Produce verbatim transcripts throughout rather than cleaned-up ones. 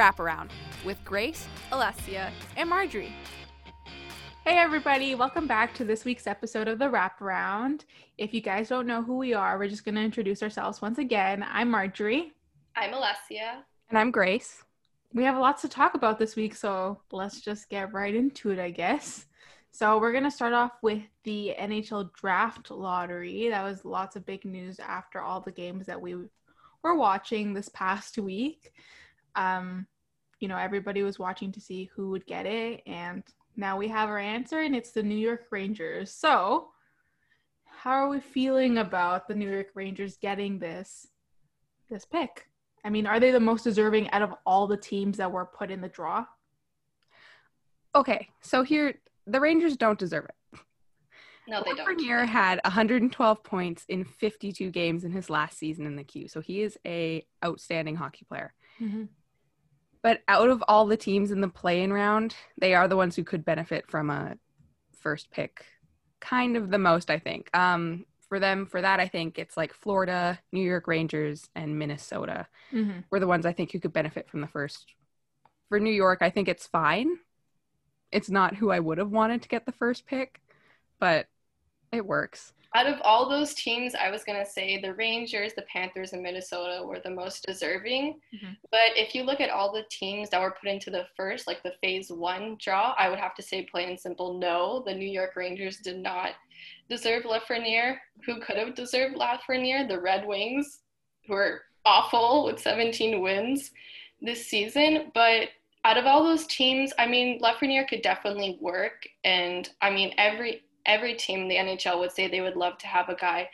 Wraparound with Grace, Alessia, and Marjorie. Hey everybody, welcome back to this week's episode of The Wraparound. If you guys don't know who we are, we're just going to introduce ourselves once again. I'm Marjorie. I'm Alessia. And I'm Grace. We have lots to talk about this week, so let's just get right into it, I guess. So we're going to start off with the N H L draft lottery. That was lots of big news after all the games that we were watching this past week. Um, you know, everybody was watching to see who would get it, and now we have our answer, and it's the New York Rangers. So how are we feeling about the New York Rangers getting this, this pick? I mean, are they the most deserving out of all the teams that were put in the draw? Okay, so here, the Rangers don't deserve it. No, they don't. Lafreniere had one hundred twelve points in fifty-two games in his last season in the Q, so he is a outstanding hockey player. Mm-hmm. But out of all the teams in the play-in round, they are the ones who could benefit from a first pick kind of the most, I think. Um, for them, for that, I think it's like Florida, New York Rangers, and Minnesota mm-hmm. were the ones I think who could benefit from the first. For New York, I think it's fine. It's not who I would have wanted to get the first pick, but it works. Out of all those teams, I was going to say the Rangers, the Panthers, and Minnesota were the most deserving. Mm-hmm. But if you look at all the teams that were put into the first, like the phase one draw, I would have to say plain and simple, no, the New York Rangers did not deserve Lafreniere. Who could have deserved Lafreniere? The Red Wings, who are awful with seventeen wins this season. But out of all those teams, I mean, Lafreniere could definitely work. And I mean, every... Every team in the N H L would say they would love to have a guy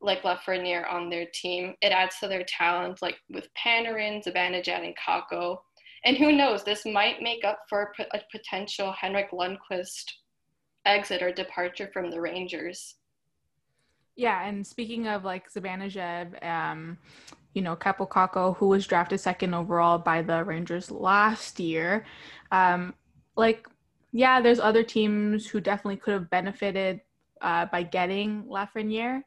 like Lafreniere on their team. It adds to their talent, like with Panarin, Zibanejad, and Kakko. And who knows, this might make up for a potential Henrik Lundqvist exit or departure from the Rangers. Yeah, and speaking of like Zibanejad, um, you know, Kaapo Kakko, who was drafted second overall by the Rangers last year, um, like... Yeah, there's other teams who definitely could have benefited uh, by getting Lafreniere,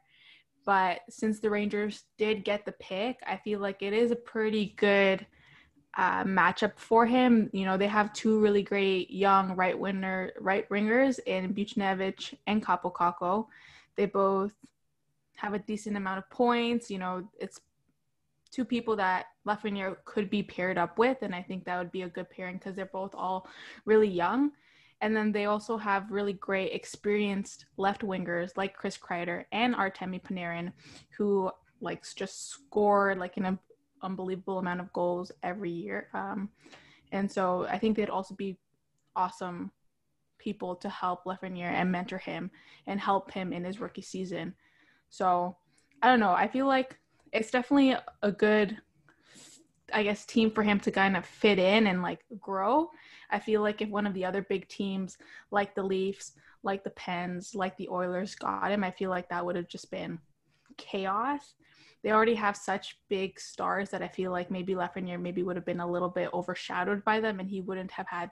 but since the Rangers did get the pick, I feel like it is a pretty good uh, matchup for him. You know, they have two really great young right winger, right wingers in Buchnevich and Kaapo Kakko. They both have a decent amount of points. You know, it's two people that Lafreniere could be paired up with, and I think that would be a good pairing because they're both all really young. And then they also have really great experienced left wingers like Chris Kreider and Artemi Panarin, who like just score like an um, unbelievable amount of goals every year. Um, and so I think they'd also be awesome people to help Lafreniere and mentor him and help him in his rookie season. So I don't know. I feel like it's definitely a good, I guess, team for him to kind of fit in and like grow. I feel like if one of the other big teams like the Leafs, like the Pens, like the Oilers got him, I feel like that would have just been chaos. They already have such big stars that I feel like maybe Lafreniere maybe would have been a little bit overshadowed by them, and he wouldn't have had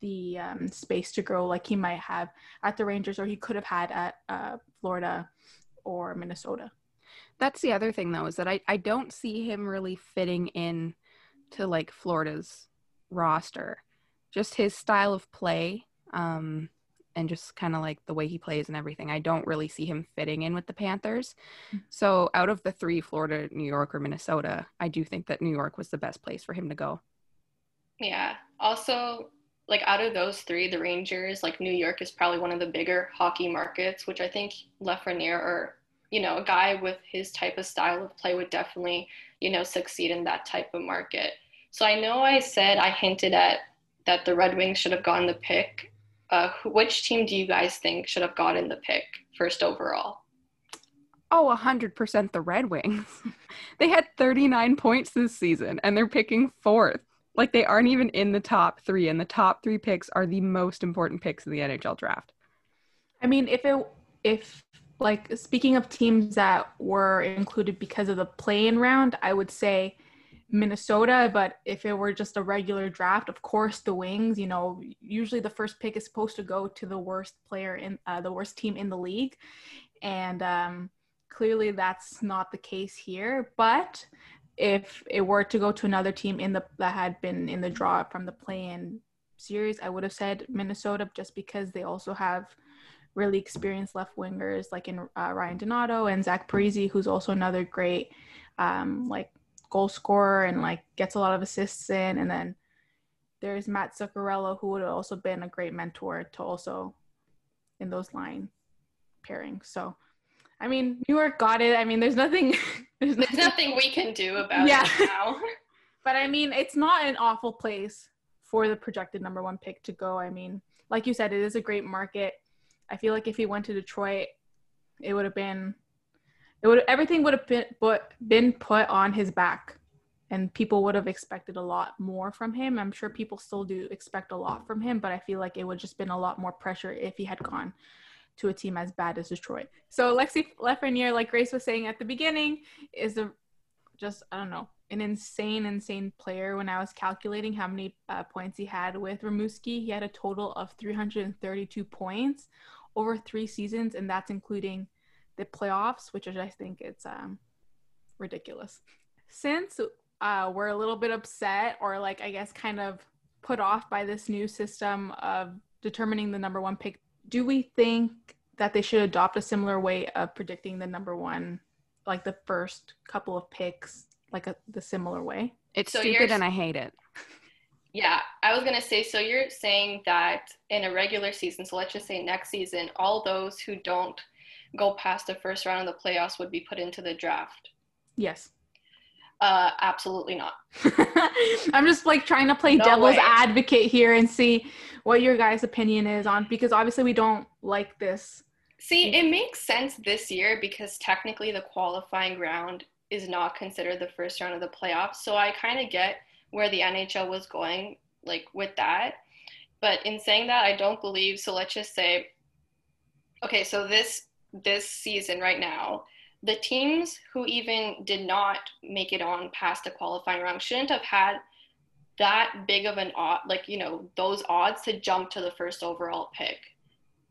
the um, space to grow like he might have at the Rangers, or he could have had at uh, Florida or Minnesota. That's the other thing, though, is that I, I don't see him really fitting in to, like, Florida's roster. Just his style of play um, and just kind of, like, the way he plays and everything. I don't really see him fitting in with the Panthers. Mm-hmm. So out of the three, Florida, New York, or Minnesota, I do think that New York was the best place for him to go. Yeah. Also, like, out of those three, the Rangers, like, New York is probably one of the bigger hockey markets, which I think Lafreniere or – you know, a guy with his type of style of play would definitely, you know, succeed in that type of market. So I know I said, I hinted at that the Red Wings should have gotten the pick. Uh, which team do you guys think should have gotten the pick first overall? Oh, one hundred percent the Red Wings. They had thirty-nine points this season and they're picking fourth. Like they aren't even in the top three, and the top three picks are the most important picks in the N H L draft. I mean, if it, if, like, speaking of teams that were included because of the play-in round, I would say Minnesota, but if it were just a regular draft, of course the Wings. You know, usually the first pick is supposed to go to the worst player in uh, the worst team in the league, and um, clearly that's not the case here. But if it were to go to another team in the that had been in the draw from the play-in series, I would have said Minnesota, just because they also have really experienced left wingers like in uh, Ryan Donato and Zach Parisi, who's also another great um, like goal scorer and like gets a lot of assists in. And then there's Mats Zuccarello, who would have also been a great mentor to also in those line pairings. So, I mean, New York got it. I mean, there's nothing. there's, there's nothing we can do about yeah. it now. But I mean, it's not an awful place for the projected number one pick to go. I mean, like you said, it is a great market. I feel like if he went to Detroit, it would have been, it would everything would have been but been put on his back, and people would have expected a lot more from him. I'm sure people still do expect a lot from him, but I feel like it would have just been a lot more pressure if he had gone to a team as bad as Detroit. So Alexis Lafreniere, like Grace was saying at the beginning, is a just I don't know an insane, insane player. When I was calculating how many uh, points he had with Rimouski, he had a total of three hundred thirty-two points over three seasons, and that's including the playoffs, which is, I think it's um, ridiculous. Since uh, we're a little bit upset, or like I guess kind of put off by this new system of determining the number one pick, do we think that they should adopt a similar way of predicting the number one, like the first couple of picks, like a, the similar way? It's so stupid and I hate it. Yeah, I was going to say, so you're saying that in a regular season, so let's just say next season, all those who don't go past the first round of the playoffs would be put into the draft? Yes. Uh, absolutely not. I'm just like trying to play no devil's way. advocate here and see what your guys' opinion is on, because obviously we don't like this. See, it makes sense this year because technically the qualifying round is not considered the first round of the playoffs. So I kind of get where the N H L was going, like, with that. But in saying that, I don't believe, so let's just say, okay, so this this season right now, the teams who even did not make it on past the qualifying round shouldn't have had that big of an odd, like, you know, those odds to jump to the first overall pick.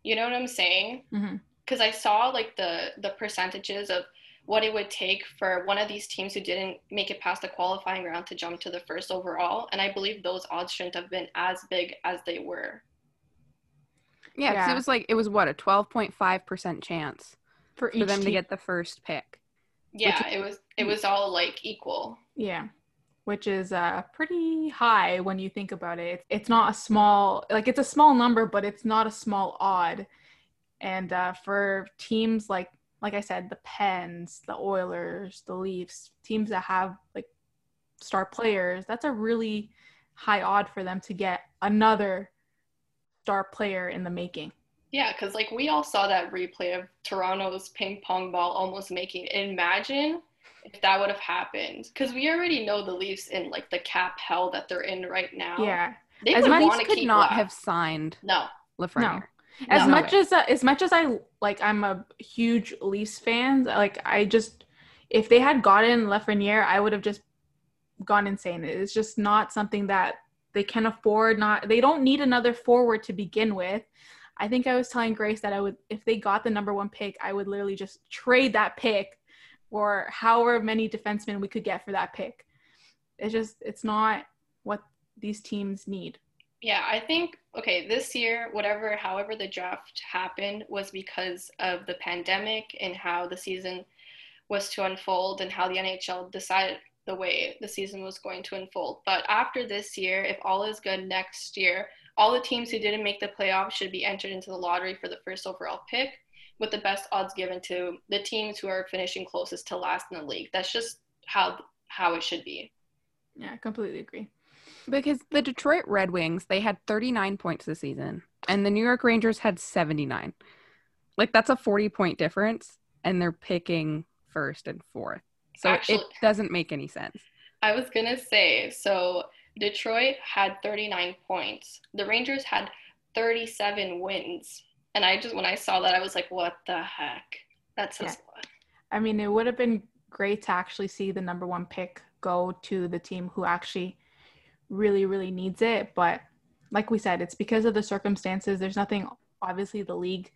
You know what I'm saying? Mm-hmm. Because I saw, like, the the percentages of what it would take for one of these teams who didn't make it past the qualifying round to jump to the first overall. And I believe those odds shouldn't have been as big as they were. Yeah, because yeah. it was like, it was what, a twelve point five percent chance for, each for them team. to get the first pick. Yeah, which, it was it was all like equal. Yeah, which is uh, pretty high when you think about it. It's, it's not a small, like it's a small number, but it's not a small odd. And uh, for teams like, like I said, the Pens, the Oilers, the Leafs, teams that have like star players, that's a really high odd for them to get another star player in the making. Yeah, because like we all saw that replay of Toronto's ping pong ball almost making it. Imagine if that would have happened, because we already know the Leafs in like the cap hell that they're in right now. Yeah, they as would want to keep not left. have signed. No, Lafreniere. No. As no, much no as uh, as much as I like, I'm a huge Leafs fan. Like I just, if they had gotten Lafreniere, I would have just gone insane. It's just not something that they can afford. Not they don't need another forward to begin with. I think I was telling Grace that I would, if they got the number one pick, I would literally just trade that pick for however many defensemen we could get for that pick. It's just, it's not what these teams need. Yeah, I think, okay, this year, whatever, however the draft happened was because of the pandemic and how the season was to unfold and how the N H L decided the way the season was going to unfold. But after this year, if all is good next year, all the teams who didn't make the playoffs should be entered into the lottery for the first overall pick, with the best odds given to the teams who are finishing closest to last in the league. That's just how how it should be. Yeah, I completely agree. Because the Detroit Red Wings, they had thirty-nine points this season, and the New York Rangers had seventy-nine. Like, that's a forty-point difference, and they're picking first and fourth. So Actually, it doesn't make any sense. I was going to say, so Detroit had thirty-nine points. The Rangers had thirty-seven wins. And I just, when I saw that, I was like, what the heck? That's his one. I mean, it would have been great to actually see the number one pick go to the team who actually – really, really needs it. But like we said, it's because of the circumstances. There's nothing, obviously, the league,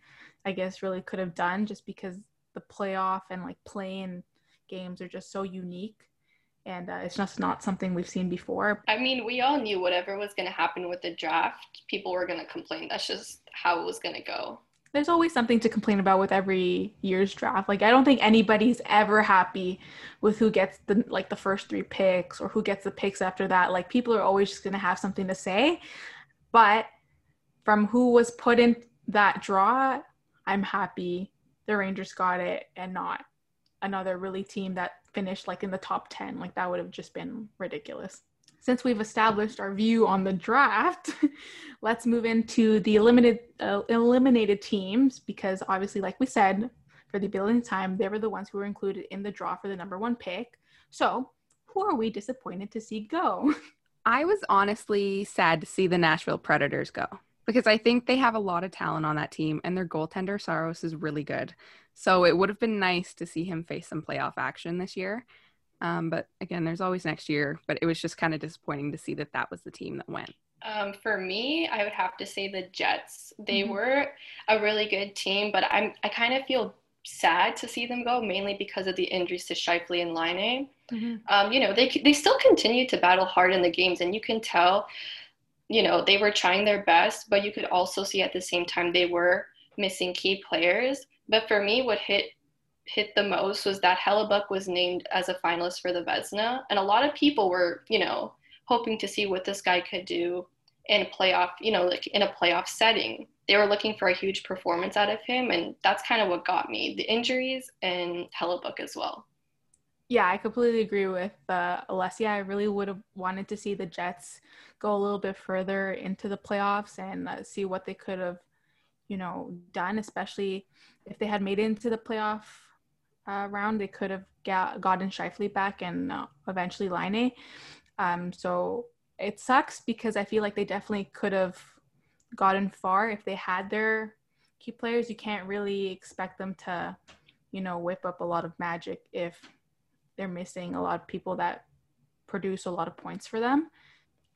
I guess, really could have done, just because the playoff and like play-in games are just so unique. And uh, it's just not something we've seen before. I mean, we all knew whatever was going to happen with the draft, people were going to complain. That's just how it was going to go. There's always something to complain about with every year's draft. Like, I don't think anybody's ever happy with who gets the, like, the first three picks or who gets the picks after that. Like, people are always just going to have something to say. But from who was put in that draw, I'm happy the Rangers got it and not another really team that finished like in the top ten. Like, that would have just been ridiculous. Since we've established our view on the draft, let's move into the eliminated uh, eliminated teams, because obviously, like we said, for the billionth time, they were the ones who were included in the draw for the number one pick. So who are we disappointed to see go? I was honestly sad to see the Nashville Predators go, because I think they have a lot of talent on that team, and their goaltender Saros is really good. So it would have been nice to see him face some playoff action this year. Um, but again, there's always next year, but it was just kind of disappointing to see that that was the team that went. Um, for me, I would have to say the Jets. They mm-hmm. were a really good team, but I'm, I kind of feel sad to see them go, mainly because of the injuries to Scheifele and Laine. Mm-hmm. Um, you know, they, they still continue to battle hard in the games, and you can tell, you know, they were trying their best, but you could also see at the same time they were missing key players. But for me, what hit hit the most was that Hellebuyck was named as a finalist for the Vezina, and a lot of people were, you know, hoping to see what this guy could do in a playoff, you know, like in a playoff setting. They were looking for a huge performance out of him, and that's kind of what got me, the injuries and Hellebuyck as well. Yeah, I completely agree with uh, Alessia. I really would have wanted to see the Jets go a little bit further into the playoffs and uh, see what they could have, you know, done, especially if they had made it into the playoff Uh, round. They could have got, gotten Scheifele back and uh, eventually Laine. Um, so it sucks, because I feel like they definitely could have gotten far if they had their key players. You can't really expect them to, you know, whip up a lot of magic if they're missing a lot of people that produce a lot of points for them.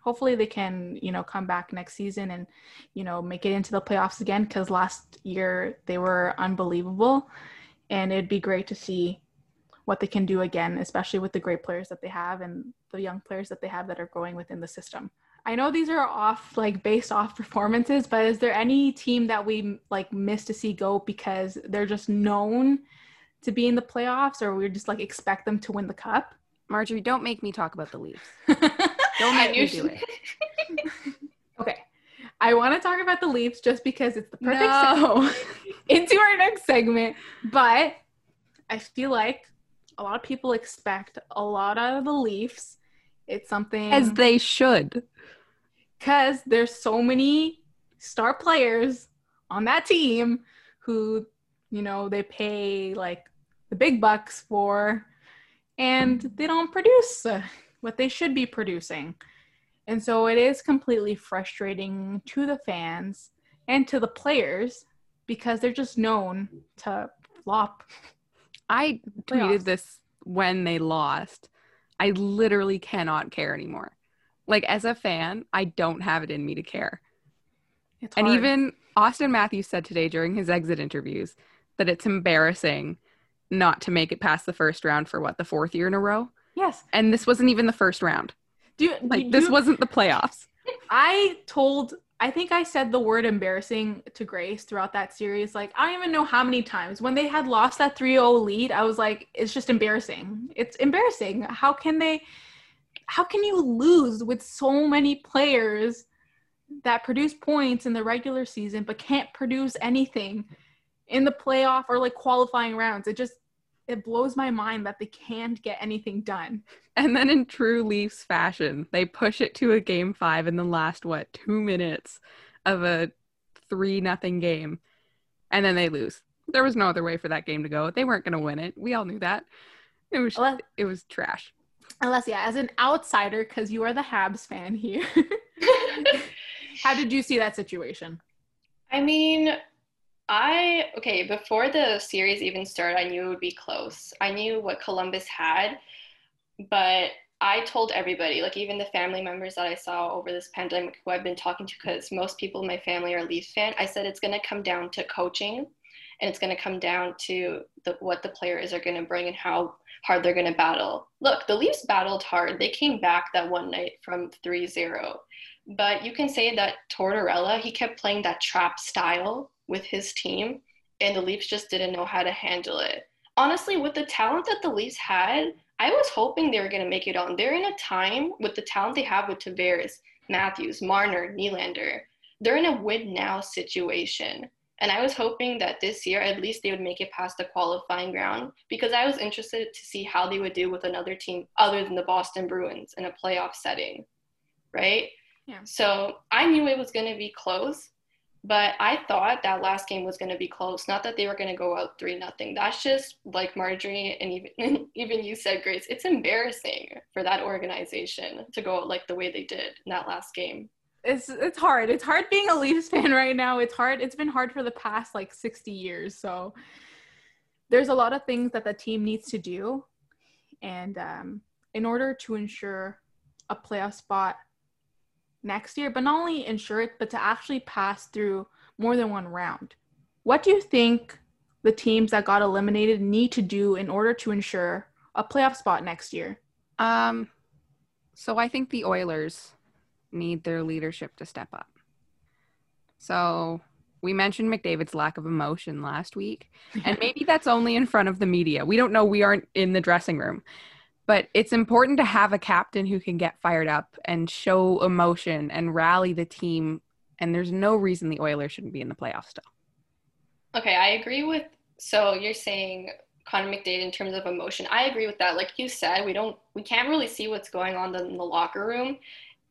Hopefully they can, you know, come back next season and, you know, make it into the playoffs again, because last year they were unbelievable. And it'd be great to see what they can do again, especially with the great players that they have and the young players that they have that are going within the system. I know these are off, like based off performances, but is there any team that we like miss to see go because they're just known to be in the playoffs, or we just like expect them to win the cup? Marjorie, don't make me talk about the Leafs. Don't make me do it. Okay. I want to talk about the Leafs just because it's the perfect no. segue into our next segment. But I feel like a lot of people expect a lot out of the Leafs. It's something... As they should. Because there's so many star players on that team who, you know, they pay, like, the big bucks for. And they don't produce what they should be producing. And so it is completely frustrating to the fans and to the players, because they're just known to flop. I tweeted this when they lost. I literally cannot care anymore. Like, as a fan, I don't have it in me to care. It's hard. And even Auston Matthews said today during his exit interviews that it's embarrassing not to make it past the first round for, what, the fourth year in a row? Yes. And this wasn't even the first round. Do, like, do, this do, wasn't the playoffs. I told, I think I said the word embarrassing to Grace throughout that series. Like, I don't even know how many times. When they had lost that three oh lead, I was like, it's just embarrassing. It's embarrassing. How can they, how can you lose with so many players that produce points in the regular season but can't produce anything in the playoff or, like, qualifying rounds? It just, it blows my mind that they can't get anything done. And then in true Leafs fashion, they push it to a game five in the last, what, two minutes of a three nothing game. And then they lose. There was no other way for that game to go. They weren't going to win it. We all knew that. It was, unless, it was trash. Unless, yeah, as an outsider, because you are the Habs fan here. How did you see that situation? I mean... I, okay, before the series even started, I knew it would be close. I knew what Columbus had, but I told everybody, like even the family members that I saw over this pandemic who I've been talking to, because most people in my family are Leafs fan, I said it's going to come down to coaching. and it's going to come down to the, what the players are going to bring and how hard they're going to battle. Look, the Leafs battled hard. They came back that one night from three zero. But you can say that Tortorella, he kept playing that trap style with his team, and the Leafs just didn't know how to handle it. Honestly, with the talent that the Leafs had, I was hoping they were going to make it on. They're in a time with the talent they have with Tavares, Matthews, Marner, Nylander. They're in a win-now situation. And I was hoping that this year, at least they would make it past the qualifying round, because I was interested to see how they would do with another team other than the Boston Bruins in a playoff setting, right? Yeah. So I knew it was going to be close, but I thought that last game was going to be close. Not that they were going to go out three nothing. That's just, like Marjorie and even, even you said, Grace, it's embarrassing for that organization to go out like the way they did in that last game. It's it's hard. It's hard being a Leafs fan right now. It's hard. It's been hard for the past like sixty years. So there's a lot of things that the team needs to do. And um, in order to ensure a playoff spot next year, but not only ensure it, but to actually pass through more than one round. What do you think the teams that got eliminated need to do in order to ensure a playoff spot next year? Um, so I think the Oilers need their leadership to step up. So we mentioned McDavid's lack of emotion last week, and maybe that's only in front of the media. We don't know. We aren't in the dressing room, but it's important to have a captain who can get fired up and show emotion and rally the team. And there's no reason the Oilers shouldn't be in the playoffs still. Okay. I agree with, so you're saying Connor McDavid in terms of emotion. I agree with that. Like you said, we don't, we can't really see what's going on in the locker room.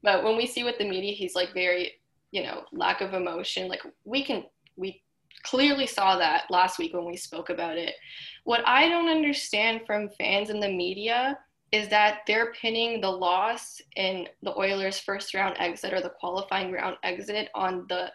But when we see with the media, he's like very, you know, lack of emotion. Like we can, we clearly saw that last week when we spoke about it. What I don't understand from fans and the media is that they're pinning the loss in the Oilers' first round exit or the qualifying round exit on the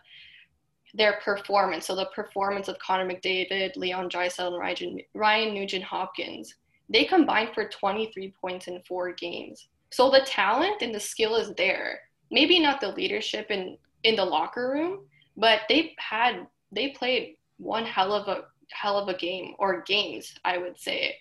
their performance. So the performance of Connor McDavid, Leon Draisaitl, and Ryan, Ryan Nugent-Hopkins. They combined for twenty-three points in four games. So the talent and the skill is there. Maybe not the leadership in, in the locker room, but they had they played one hell of a hell of a game or games, I would say.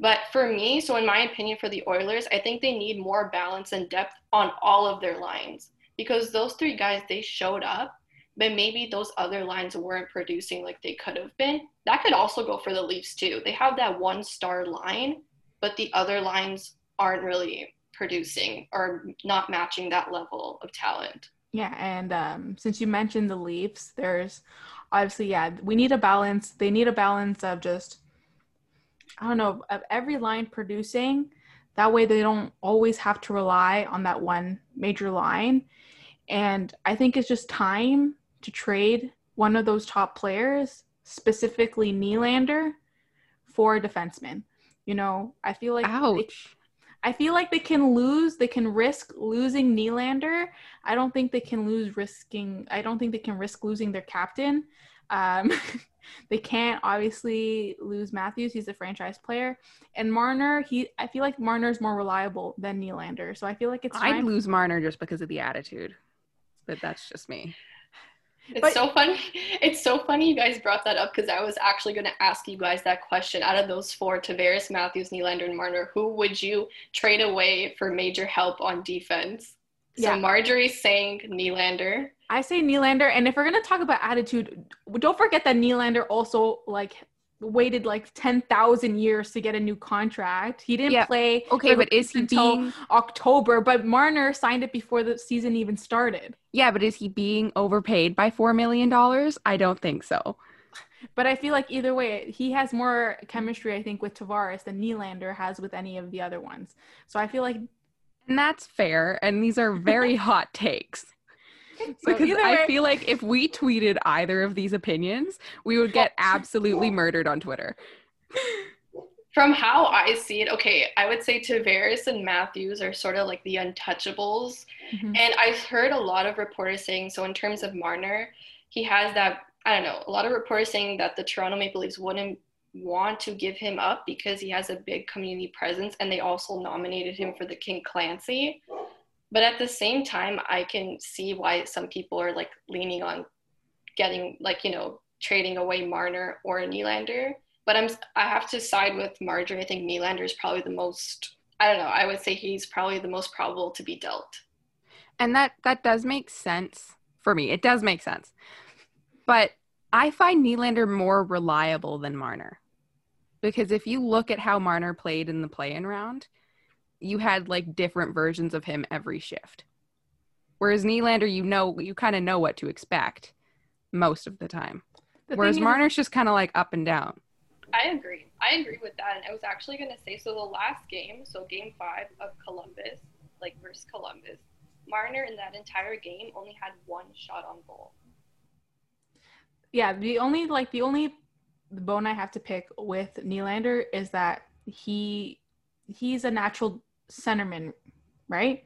But for me, so in my opinion, for the Oilers, I think they need more balance and depth on all of their lines, because those three guys, they showed up, but maybe those other lines weren't producing like they could have been. That could also go for the Leafs too. They have that one star line, but the other lines aren't really producing or not matching that level of talent. Yeah, and um, since you mentioned the Leafs, there's obviously, yeah, we need a balance. They need a balance of just, I don't know, of every line producing. That way they don't always have to rely on that one major line. And I think it's just time to trade one of those top players, specifically Nylander, for a defenseman. You know, I feel like... Ouch. They- I feel like they can lose, they can risk losing Nylander. I don't think they can lose risking, I don't think they can risk losing their captain. Um, they can't obviously lose Matthews, he's a franchise player. And Marner, he, I feel like Marner's more reliable than Nylander. So I feel like it's fine. I'd lose Marner just because of the attitude, but that's just me. It's but, so funny. It's so funny you guys brought that up, because I was actually going to ask you guys that question. Out of those four, Tavares, Matthews, Nylander, and Marner, who would you trade away for major help on defense? Yeah. So Marjorie's saying Nylander. I say Nylander. And if we're going to talk about attitude, don't forget that Nylander also like waited like ten thousand years to get a new contract. He didn't yeah. play okay, but is he until being... October, but Marner signed it before the season even started. Yeah, but is he being overpaid by four million dollars? I don't think so. But I feel like either way, he has more chemistry, I think, with Tavares than Nylander has with any of the other ones. So I feel like... And that's fair, and these are very hot takes. So because I feel like if we tweeted either of these opinions, we would get absolutely murdered on Twitter. From how I see it, okay, I would say Tavares and Matthews are sort of like the untouchables. Mm-hmm. And I've heard a lot of reporters saying, so in terms of Marner, he has that, I don't know, a lot of reporters saying that the Toronto Maple Leafs wouldn't want to give him up because he has a big community presence, and they also nominated him for the King Clancy. But at the same time, I can see why some people are like leaning on getting like, you know, trading away Marner or Nylander. But I'm, I have to side with Marjorie. I think Nylander is probably the most, I don't know, I would say he's probably the most probable to be dealt. And that, that does make sense for me. It does make sense. But I find Nylander more reliable than Marner. Because if you look at how Marner played in the play-in round, you had, like, different versions of him every shift. Whereas Nylander, you know, you kind of know what to expect most of the time. The Whereas is, Marner's just kind of, like, up and down. I agree. I agree with that. And I was actually going to say, so the last game, so game five of Columbus, like, versus Columbus, Marner in that entire game only had one shot on goal. Yeah, the only, like, the only bone I have to pick with Nylander is that he he's a natural centerman, right?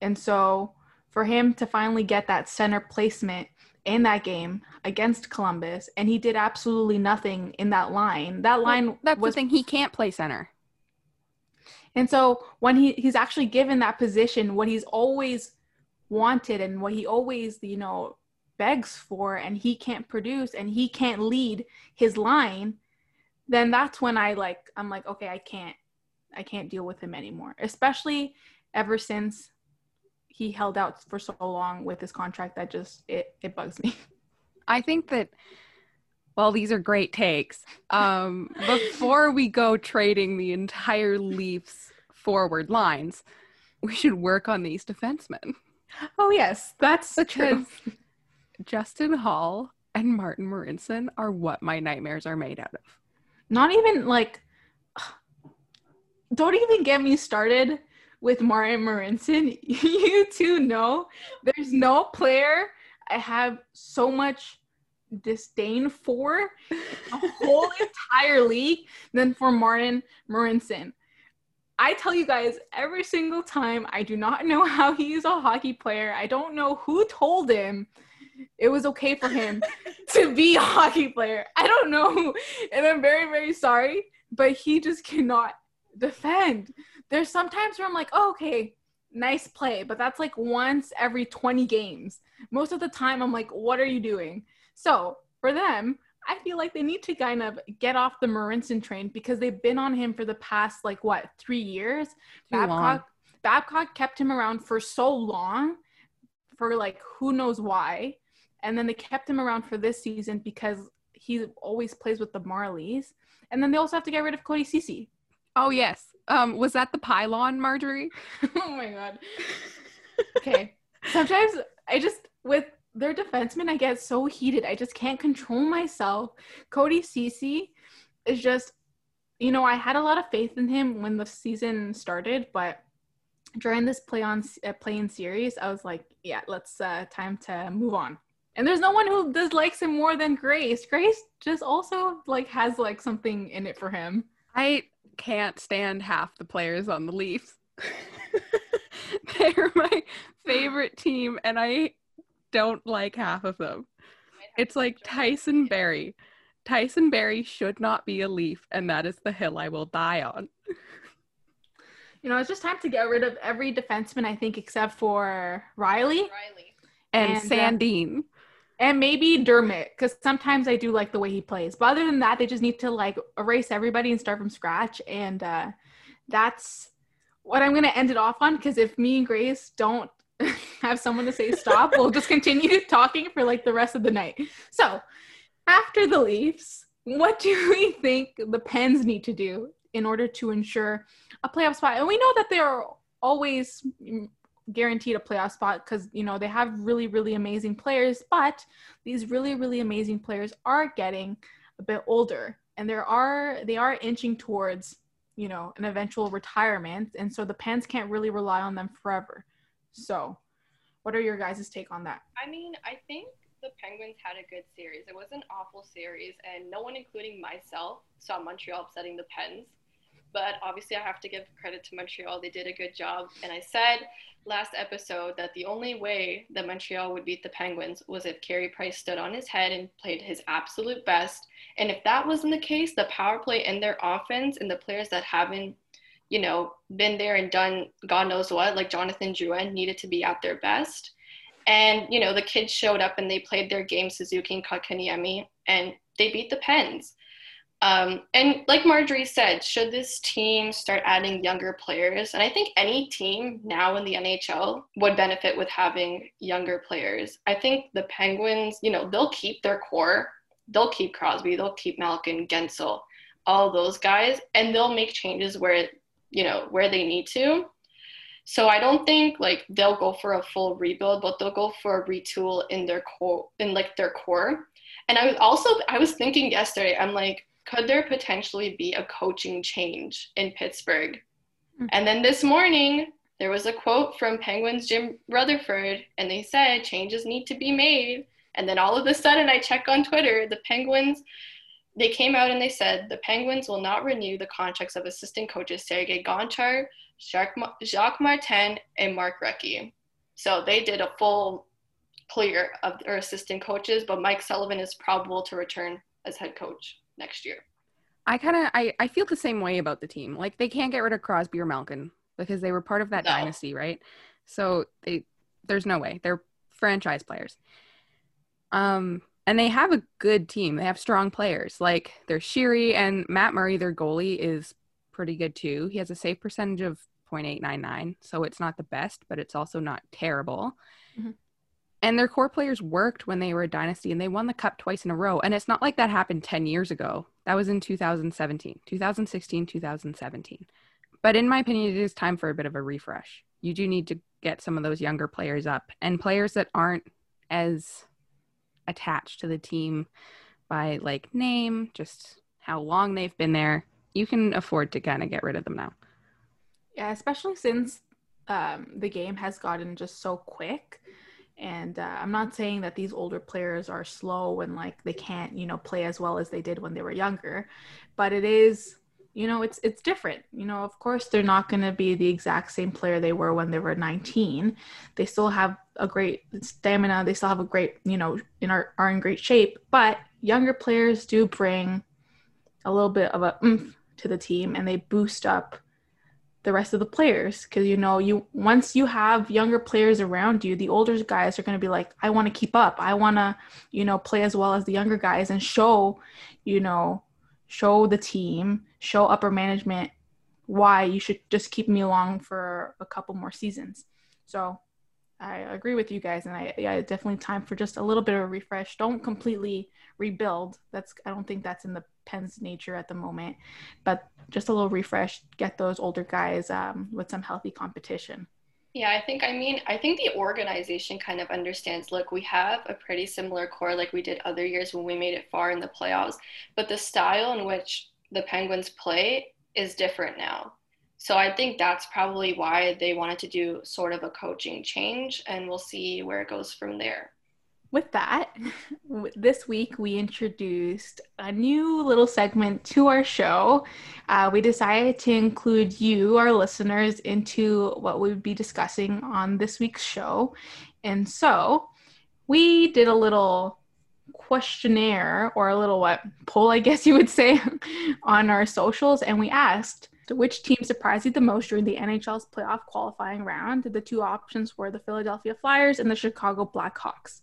And so for him to finally get that center placement in that game against Columbus, and he did absolutely nothing in that line. That line well, that's was the thing, he can't play center. And so when he, he's actually given that position, what he's always wanted and what he always, you know, begs for, and he can't produce and he can't lead his line, then that's when I like, I'm like, okay, I can't, I can't deal with him anymore, especially ever since he held out for so long with his contract. That just, it, it bugs me. I think that, well, these are great takes. Um, before we go trading the entire Leafs forward lines, we should work on these defensemen. Oh yes, that's because true. Justin Hall and Martin Marincin are what my nightmares are made out of. Not even like, don't even get me started with Martin Marincin. You two know there's no player I have so much disdain for the whole entire league than for Martin Marincin. I tell you guys every single time, I do not know how he is a hockey player. I don't know who told him it was okay for him to be a hockey player. I don't know. And I'm very, very sorry, but he just cannot defend. There's sometimes where I'm like, oh, okay, nice play, but that's like once every twenty games. Most of the time I'm like, what are you doing? So for them, I feel like they need to kind of get off the Marincin train because they've been on him for the past, like, what, three years? Babcock, Babcock kept him around for so long for, like, who knows why. And then they kept him around for this season because he always plays with the Marlies. And then they also have to get rid of Cody Ceci. Oh, yes. Um, was that the pylon, Marjorie? Oh, my God. Okay. Sometimes I just, with their defensemen, I get so heated. I just can't control myself. Cody Ceci is just, you know, I had a lot of faith in him when the season started, but during this play on uh, play-in series, I was like, yeah, let's uh, time to move on. And there's no one who dislikes him more than Grace. Grace just also, like, has, like, something in it for him. I can't stand half the players on the Leafs. They're my favorite team, and I don't like half of them. It's like Tyson Barrie. Tyson Barrie should not be a Leaf, and that is the hill I will die on. You know, it's just time to get rid of every defenseman, I think, except for Riley. Riley. And, and Sandine. Uh, and maybe Dermot, because sometimes I do like the way he plays. But other than that, they just need to, like, erase everybody and start from scratch. And uh, that's what I'm going to end it off on, because if me and Grace don't have someone to say stop, we'll just continue talking for, like, the rest of the night. So, after the Leafs, what do we think the Pens need to do in order to ensure a playoff spot? And we know that they're always guaranteed a playoff spot because, you know, they have really, really amazing players, but these really, really amazing players are getting a bit older and there are, they are inching towards, you know, an eventual retirement. And so the Pens can't really rely on them forever. So what are your guys' take on that? I mean, I think the Penguins had a good series. It was an awful series and no one, including myself, saw Montreal upsetting the Pens. But obviously, I have to give credit to Montreal. They did a good job. And I said last episode that the only way that Montreal would beat the Penguins was if Carey Price stood on his head and played his absolute best. And if that wasn't the case, the power play and their offense and the players that haven't, you know, been there and done God knows what, like Jonathan Drouin, needed to be at their best. And, you know, the kids showed up and they played their game, Suzuki and Kotkaniemi, and they beat the Pens. Um, and like Marjorie said, should this team start adding younger players? And I think any team now in the N H L would benefit with having younger players. I think the Penguins, you know, they'll keep their core. They'll keep Crosby. They'll keep Malkin, Gensel, all those guys. And they'll make changes where, you know, where they need to. So I don't think, like, they'll go for a full rebuild, but they'll go for a retool in their core, in, like, their core. And I was also, I was thinking yesterday, I'm like, could there potentially be a coaching change in Pittsburgh? Mm-hmm. And then this morning, there was a quote from Penguins Jim Rutherford, and they said, changes need to be made. And then all of a sudden, I check on Twitter, the Penguins, they came out and they said, the Penguins will not renew the contracts of assistant coaches Sergei Gonchar, Jacques Martin, and Mark Recchi. So they did a full clear of their assistant coaches, but Mike Sullivan is probable to return as head coach next year. I kind of, I, I feel the same way about the team. Like, they can't get rid of Crosby or Malkin because they were part of that no. dynasty, right? So they, there's no way. They're franchise players. Um, and they have a good team. They have strong players. Like, they're Sheary and Matt Murray, their goalie, is pretty good too. He has a save percentage of point eight nine nine, so it's not the best, but it's also not terrible. Mm-hmm. And their core players worked when they were a dynasty, and they won the cup twice in a row. And it's not like that happened ten years ago. That was in two thousand seventeen, two thousand sixteen, two thousand seventeen. But in my opinion, it is time for a bit of a refresh. You do need to get some of those younger players up, and players that aren't as attached to the team by, like, name, just how long they've been there. You can afford to kind of get rid of them now. Yeah, especially since um, the game has gotten just so quick. And uh, I'm not saying that these older players are slow and, like, they can't, you know, play as well as they did when they were younger. But it is, you know, it's it's different. You know, of course, they're not going to be the exact same player they were when they were nineteen. They still have a great stamina. They still have a great, you know, in are, are in great shape. But younger players do bring a little bit of a oomph to the team, and they boost up the rest of the players, because, you know, you once you have younger players around you, the older guys are going to be like, I want to keep up, I want to, you know, play as well as the younger guys, and show, you know, show the team, show upper management why you should just keep me along for a couple more seasons. So I agree with you guys, and I yeah, definitely time for just a little bit of a refresh. Don't completely rebuild. That's I don't think that's in the Pens' nature at the moment, but just a little refresh. Get those older guys um, with some healthy competition. Yeah, I think. I mean, I think the organization kind of understands. Look, we have a pretty similar core, like we did other years when we made it far in the playoffs. But the style in which the Penguins play is different now. So I think that's probably why they wanted to do sort of a coaching change, and we'll see where it goes from there. With that, this week we introduced a new little segment to our show. Uh, we decided to include you, our listeners, into what we would be discussing on this week's show. And so we did a little questionnaire, or a little what poll, I guess you would say, on our socials, and we asked, so which team surprised you the most during the N H L's playoff qualifying round? The two options were the Philadelphia Flyers and the Chicago Blackhawks.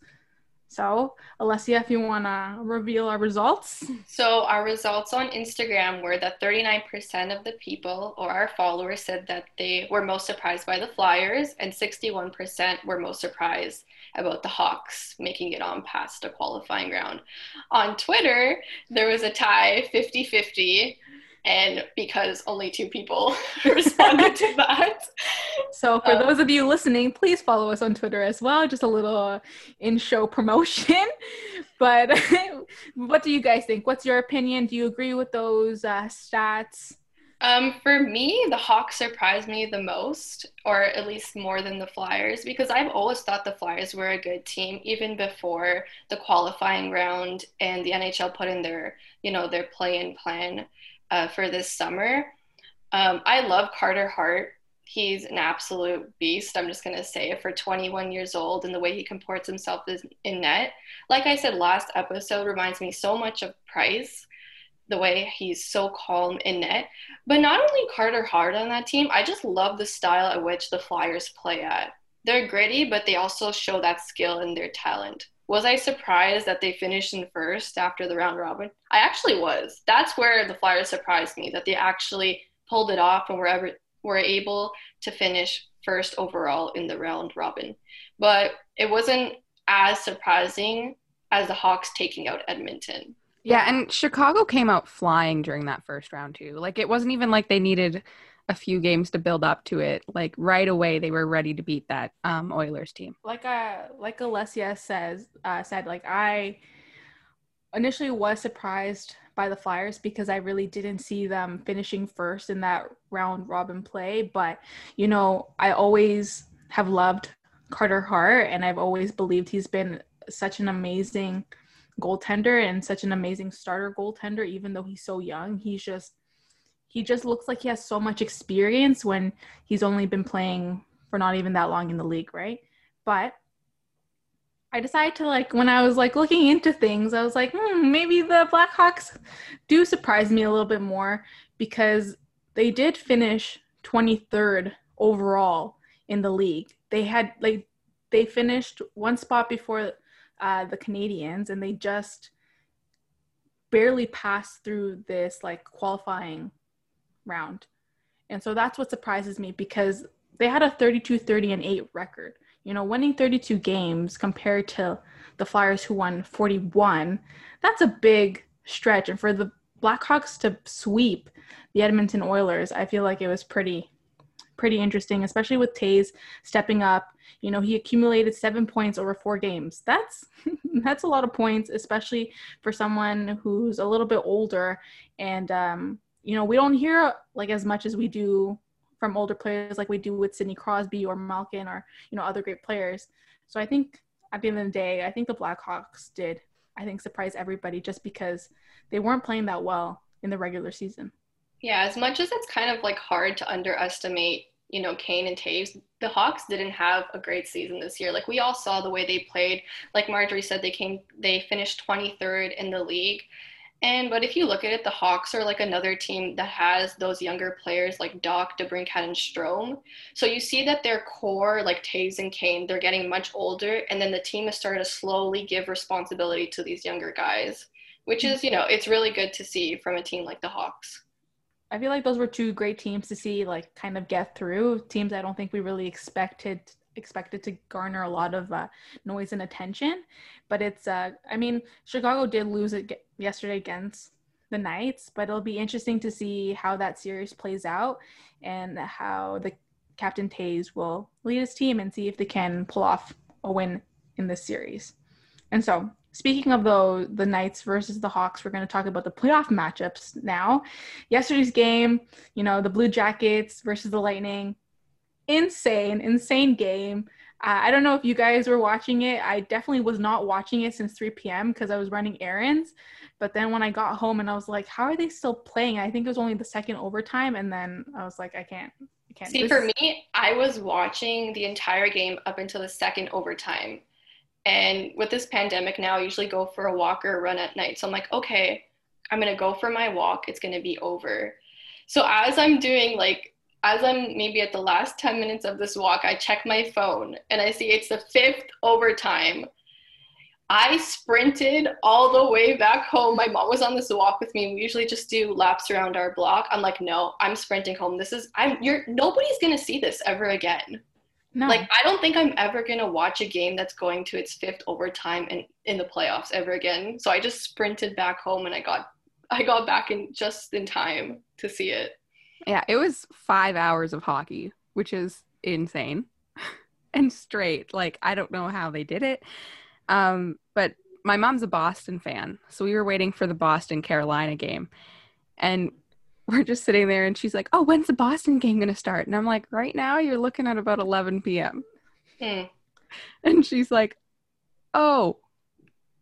So, Alessia, if you want to reveal our results. So, our results on Instagram were that thirty-nine percent of the people, or our followers, said that they were most surprised by the Flyers, and sixty-one percent were most surprised about the Hawks making it on past a qualifying round. On Twitter, there was a tie, fifty-fifty. And because only two people responded to that. So for um, those of you listening, please follow us on Twitter as well. Just a little uh, in-show promotion. But what do you guys think? What's your opinion? Do you agree with those uh, stats? Um, for me, the Hawks surprised me the most, or at least more than the Flyers, because I've always thought the Flyers were a good team, even before the qualifying round and the N H L put in their, you know, their play-in plan. Uh, for this summer. Um, I love Carter Hart. He's an absolute beast. I'm just going to say it, for twenty-one years old, and the way he comports himself is in net. Like I said, last episode reminds me so much of Price, the way he's so calm in net. But not only Carter Hart on that team, I just love the style at which the Flyers play at. they're gritty, but they also show that skill and their talent. Was I surprised that they finished in first after the round robin? I actually was. That's where the Flyers surprised me, that they actually pulled it off and were, ever, were able to finish first overall in the round robin. But it wasn't as surprising as the Hawks taking out Edmonton. Yeah, and Chicago came out flying during that first round too. Like, it wasn't even like they needed a few games to build up to it. Like, right away they were ready to beat that um, Oilers team. Like uh, like Alessia says, uh, said, like, I initially was surprised by the Flyers because I really didn't see them finishing first in that round robin play. But, you know, I always have loved Carter Hart, and I've always believed he's been such an amazing goaltender and such an amazing starter goaltender. Even though he's so young, he's just he just looks like he has so much experience when he's only been playing for not even that long in the league, right? But I decided to, like, when I was like looking into things, I was like, hmm, maybe the Blackhawks do surprise me a little bit more, because they did finish twenty-third overall in the league. They had like they finished one spot before Uh, the Canadians, and they just barely passed through this like qualifying round. And so that's what surprises me, because they had a thirty-two, thirty, and eight record, you know, winning thirty-two games compared to the Flyers, who won forty-one. That's a big stretch. And for the Blackhawks to sweep the Edmonton Oilers, I feel like it was pretty pretty interesting, especially with Tays stepping up. You know, he accumulated seven points over four games. That's that's a lot of points, especially for someone who's a little bit older. And, um, you know, we don't hear like as much as we do from older players, like we do with Sidney Crosby or Malkin or, you know, other great players. So I think at the end of the day, I think the Blackhawks did, I think, surprise everybody, just because they weren't playing that well in the regular season. Yeah, as much as it's kind of like hard to underestimate, you know, Kane and Taves, the Hawks didn't have a great season this year. Like, we all saw the way they played. Like Marjorie said, they came, they finished twenty-third in the league. And, but if you look at it, the Hawks are like another team that has those younger players like Doc, DeBrincat, and Strome. So you see that their core, like Taves and Kane, they're getting much older. And then the team has started to slowly give responsibility to these younger guys, which is, you know, it's really good to see from a team like the Hawks. I feel like those were two great teams to see, like, kind of get through. Teams I don't think we really expected expected to garner a lot of uh, noise and attention. But it's, uh, I mean, Chicago did lose it yesterday against the Knights, but it'll be interesting to see how that series plays out and how the Captain Tays will lead his team and see if they can pull off a win in this series. And so, speaking of though the Knights versus the Hawks, we're going to talk about the playoff matchups now. Yesterday's game, you know, the Blue Jackets versus the Lightning, insane, insane game. Uh, I don't know if you guys were watching it. I definitely was not watching it since three p.m. because I was running errands. But then when I got home and I was like, how are they still playing? I think it was only the second overtime, and then I was like, I can't. I can't. See, this- for me, I was watching the entire game up until the second overtime. And with this pandemic now, I usually go for a walk or a run at night. So I'm like, okay, I'm going to go for my walk. It's going to be over. So as I'm doing, like, as I'm maybe at the last ten minutes of this walk, I check my phone and I see it's the fifth overtime. I sprinted all the way back home. My mom was on this walk with me. We usually just do laps around our block. I'm like, no, I'm sprinting home. This is, I'm, you're, nobody's going to see this ever again. No. Like, I don't think I'm ever going to watch a game that's going to its fifth overtime in, in the playoffs ever again. So I just sprinted back home, and I got I got back in just in time to see it. Yeah, it was five hours of hockey, which is insane and straight. Like, I don't know how they did it. Um, but my mom's a Boston fan, so we were waiting for the Boston-Carolina game. And we're just sitting there, and she's like, oh, when's the Boston game going to start? And I'm like, right now you're looking at about eleven p.m. Mm. And she's like, oh,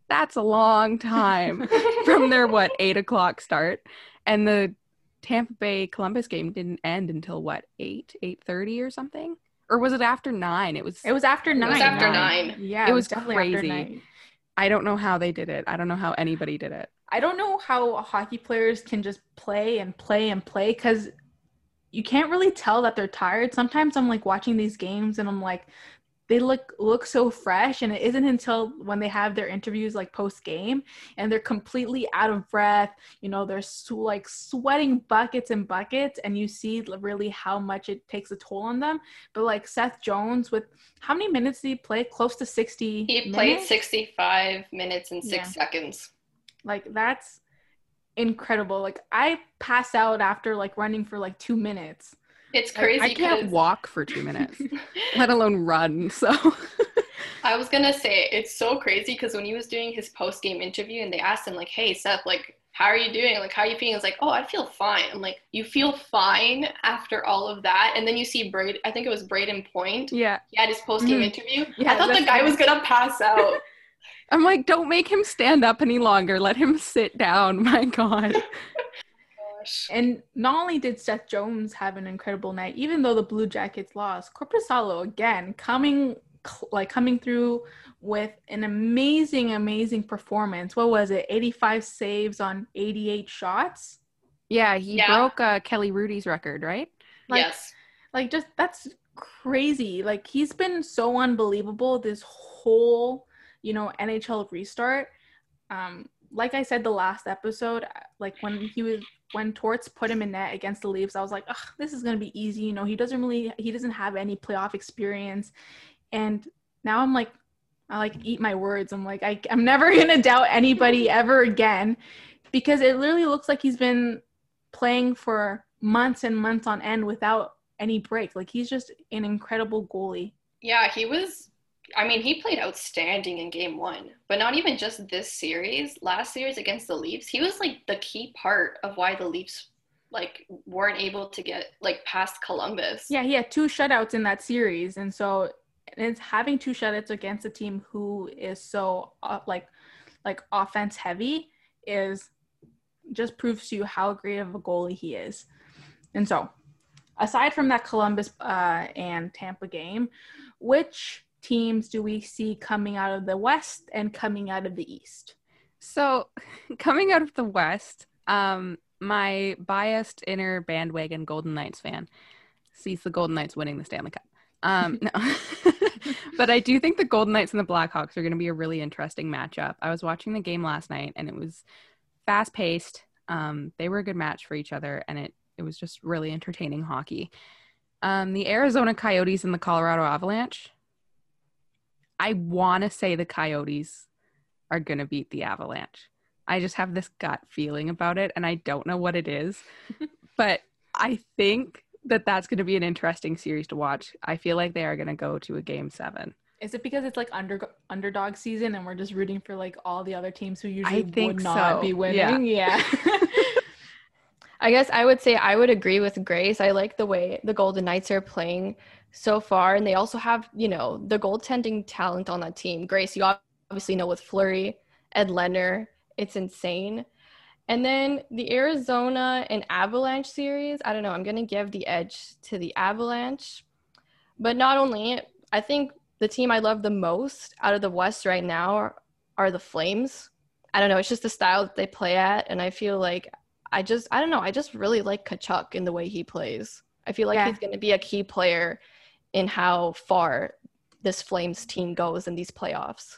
that's a long time from their, what, eight o'clock start. And the Tampa Bay-Columbus game didn't end until, what, eight, eight thirty or something? Or was it after nine? It was, it was after nine. It was after nine. nine. Yeah, it was, it was crazy. I don't know how they did it. I don't know how anybody did it. I don't know how hockey players can just play and play and play, because you can't really tell that they're tired. Sometimes I'm like watching these games and I'm like, they look look so fresh, and it isn't until when they have their interviews like post game and they're completely out of breath, you know, they're so, like sweating buckets and buckets, and you see really how much it takes a toll on them. But like Seth Jones, with how many minutes did he play? Close to sixty. He minutes? Played sixty-five minutes and six yeah. seconds. Like that's incredible. Like I pass out after like running for like two minutes. It's crazy. Like, I can't cause... walk for two minutes, let alone run. So I was going to say, it's so crazy because when he was doing his post-game interview and they asked him like, hey, Seth, like, how are you doing? Like, how are you feeling? It's like, oh, I feel fine. I'm like, you feel fine after all of that. And then you see Braden, I think it was Braden Point. Yeah. He had his post-game mm. interview. Yeah, I thought the guy nice. was going to pass out. I'm like, don't make him stand up any longer. Let him sit down. My God. And not only did Seth Jones have an incredible night, even though the Blue Jackets lost, Korpisalo again coming like coming through with an amazing, amazing performance. What was it? eighty-five saves on eighty-eight shots. Yeah, he yeah. broke uh, Kelly Rudy's record, right? Like, yes. Like just that's crazy. Like he's been so unbelievable this whole, you know, N H L restart. Um, like I said, the last episode, like when he was. When Torts put him in net against the Leafs, I was like, ugh, this is going to be easy. You know, he doesn't really, he doesn't have any playoff experience. And now I'm like, I like eat my words. I'm like, I, I'm never going to doubt anybody ever again, because it literally looks like he's been playing for months and months on end without any break. Like he's just an incredible goalie. Yeah, he was, I mean, he played outstanding in game one, but not even just this series. Last series against the Leafs, he was like the key part of why the Leafs like weren't able to get like past Columbus. Yeah, he had two shutouts in that series, and so it's having two shutouts against a team who is so uh, like like offense heavy is just proves to you how great of a goalie he is. And so, aside from that Columbus uh, and Tampa game, which teams do we see coming out of the West and coming out of the East? So coming out of the West, um, my biased inner bandwagon Golden Knights fan sees the Golden Knights winning the Stanley Cup. Um, no, but I do think the Golden Knights and the Blackhawks are going to be a really interesting matchup. I was watching the game last night and it was fast paced. Um, they were a good match for each other, and it, it was just really entertaining hockey. Um, the Arizona Coyotes and the Colorado Avalanche. I want to say the Coyotes are going to beat the Avalanche. I just have this gut feeling about it, and I don't know what it is. But I think that that's going to be an interesting series to watch. I feel like they are going to go to a game seven. Is it because it's like under, underdog season and we're just rooting for like all the other teams who usually would not so. be winning? Yeah. yeah. I guess I would say I would agree with Grace. I like the way the Golden Knights are playing so far, and they also have, you know, the goaltending talent on that team. Grace, you obviously know with Fleury, Ed Leonard, it's insane. And then the Arizona and Avalanche series, I don't know, I'm going to give the edge to the Avalanche. But not only, I think the team I love the most out of the West right now are, are the Flames. I don't know, it's just the style that they play at, and I feel like I just, I don't know, I just really like Tkachuk in the way he plays. I feel like yeah. he's going to be a key player in how far this Flames team goes in these playoffs.